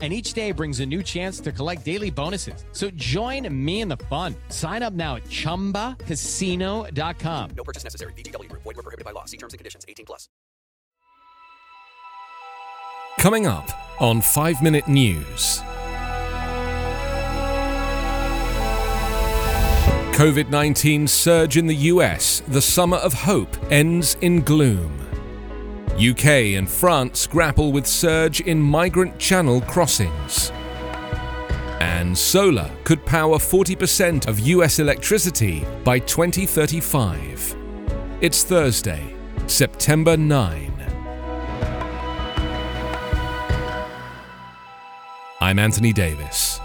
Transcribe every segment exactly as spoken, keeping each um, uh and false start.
And each day brings a new chance to collect daily bonuses. So join me in the fun. Sign up now at chumba casino dot com. No purchase necessary. V G W. Void where prohibited by law. See terms and conditions. eighteen plus. Coming up on five minute News. covid nineteen surge in the U S. The summer of hope ends in gloom. U K and France grapple with surge in migrant channel crossings. And solar could power forty percent of U S electricity by twenty thirty-five. It's Thursday, September ninth. I'm Anthony Davis.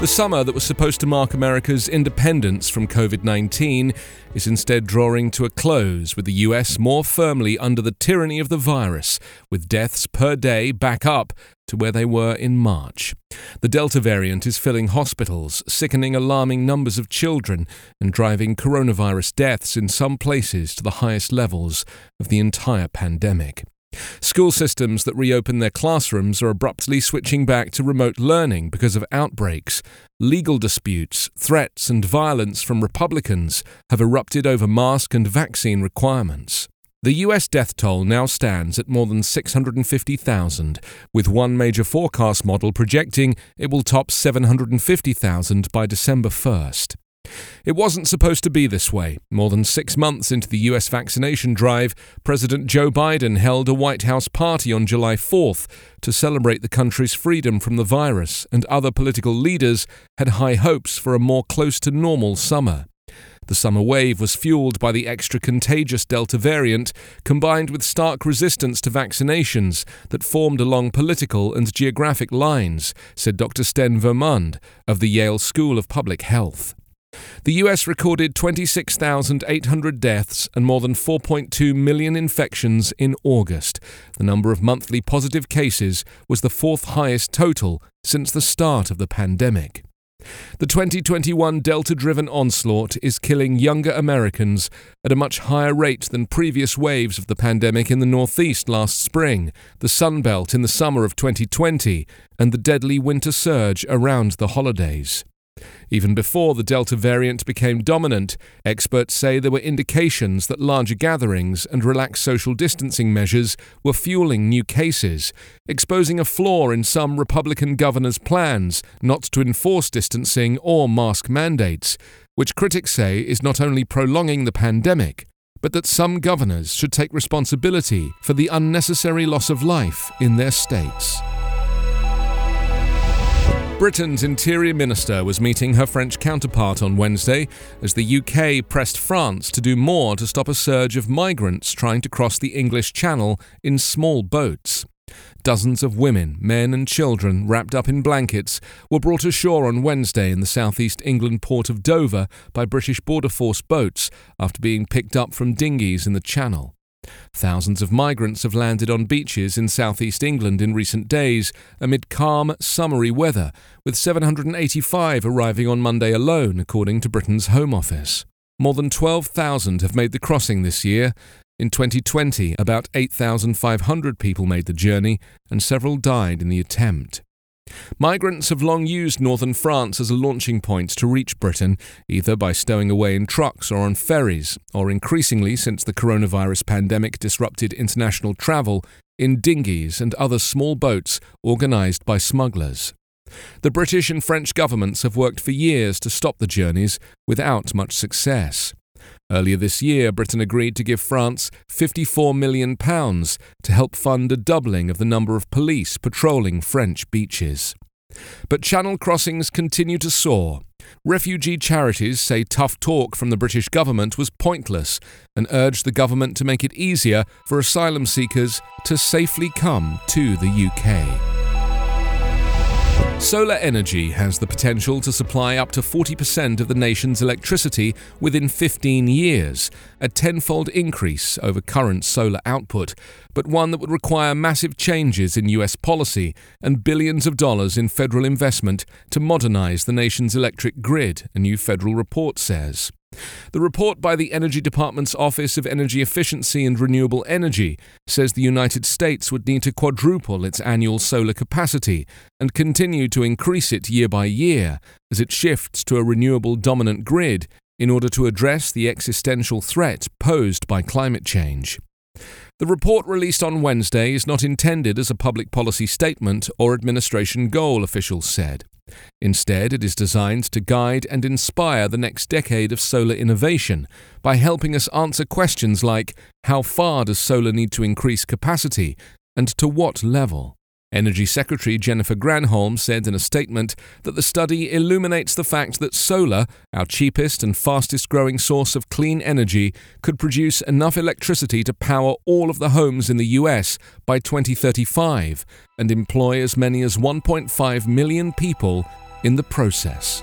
The summer that was supposed to mark America's independence from covid nineteen is instead drawing to a close, with the U S more firmly under the tyranny of the virus, with deaths per day back up to where they were in March. The Delta variant is filling hospitals, sickening alarming numbers of children, and driving coronavirus deaths in some places to the highest levels of the entire pandemic. School systems that reopen their classrooms are abruptly switching back to remote learning because of outbreaks. Legal disputes, threats and violence from Republicans have erupted over mask and vaccine requirements. The U S death toll now stands at more than six hundred fifty thousand, with one major forecast model projecting it will top seven hundred fifty thousand by December first. It wasn't supposed to be this way. More than six months into the U S vaccination drive, President Joe Biden held a White House party on July fourth to celebrate the country's freedom from the virus, and other political leaders had high hopes for a more close-to-normal summer. The summer wave was fueled by the extra contagious Delta variant, combined with stark resistance to vaccinations that formed along political and geographic lines, said Doctor Sten Vermand of the Yale School of Public Health. The U S recorded twenty-six thousand eight hundred deaths and more than four point two million infections in August. The number of monthly positive cases was the fourth highest total since the start of the pandemic. The twenty twenty-one Delta-driven onslaught is killing younger Americans at a much higher rate than previous waves of the pandemic in the Northeast last spring, the Sun Belt in the summer of twenty twenty, and the deadly winter surge around the holidays. Even before the Delta variant became dominant, experts say there were indications that larger gatherings and relaxed social distancing measures were fueling new cases, exposing a flaw in some Republican governors' plans not to enforce distancing or mask mandates, which critics say is not only prolonging the pandemic, but that some governors should take responsibility for the unnecessary loss of life in their states. Britain's Interior Minister was meeting her French counterpart on Wednesday as the U K pressed France to do more to stop a surge of migrants trying to cross the English Channel in small boats. Dozens of women, men and children wrapped up in blankets were brought ashore on Wednesday in the southeast England port of Dover by British Border Force boats after being picked up from dinghies in the Channel. Thousands of migrants have landed on beaches in southeast England in recent days amid calm, summery weather, with seven hundred eighty-five arriving on Monday alone, according to Britain's Home Office. More than twelve thousand have made the crossing this year. In twenty twenty, about eight thousand five hundred people made the journey, and several died in the attempt. Migrants have long used northern France as a launching point to reach Britain, either by stowing away in trucks or on ferries, or increasingly, since the coronavirus pandemic disrupted international travel, in dinghies and other small boats organised by smugglers. The British and French governments have worked for years to stop the journeys without much success. Earlier this year, Britain agreed to give France fifty-four million pounds to help fund a doubling of the number of police patrolling French beaches. But channel crossings continue to soar. Refugee charities say tough talk from the British government was pointless and urge the government to make it easier for asylum seekers to safely come to the U K. Solar energy has the potential to supply up to forty percent of the nation's electricity within fifteen years, a tenfold increase over current solar output, but one that would require massive changes in U S policy and billions of dollars in federal investment to modernize the nation's electric grid, a new federal report says. The report by the Energy Department's Office of Energy Efficiency and Renewable Energy says the United States would need to quadruple its annual solar capacity and continue to increase it year by year as it shifts to a renewable-dominant grid in order to address the existential threat posed by climate change. The report released on Wednesday is not intended as a public policy statement or administration goal, officials said. Instead, it is designed to guide and inspire the next decade of solar innovation by helping us answer questions like, how far does solar need to increase capacity, and to what level? Energy Secretary Jennifer Granholm said in a statement that the study illuminates the fact that solar, our cheapest and fastest-growing source of clean energy, could produce enough electricity to power all of the homes in the U S by twenty thirty-five and employ as many as one point five million people in the process.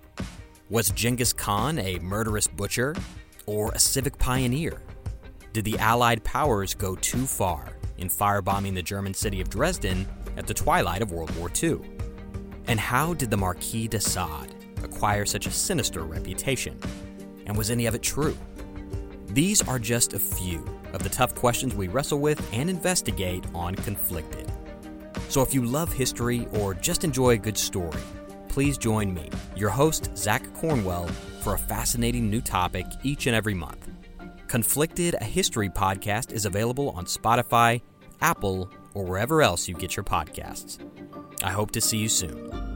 Was Genghis Khan a murderous butcher or a civic pioneer? Did the Allied powers go too far in firebombing the German city of Dresden at the twilight of World War Two? And how did the Marquis de Sade acquire such a sinister reputation? And was any of it true? These are just a few of the tough questions we wrestle with and investigate on Conflicted. So if you love history or just enjoy a good story, please join me, your host, Zach Cornwell, for a fascinating new topic each and every month. Conflicted, a history podcast, is available on Spotify, Apple, or wherever else you get your podcasts. I hope to see you soon.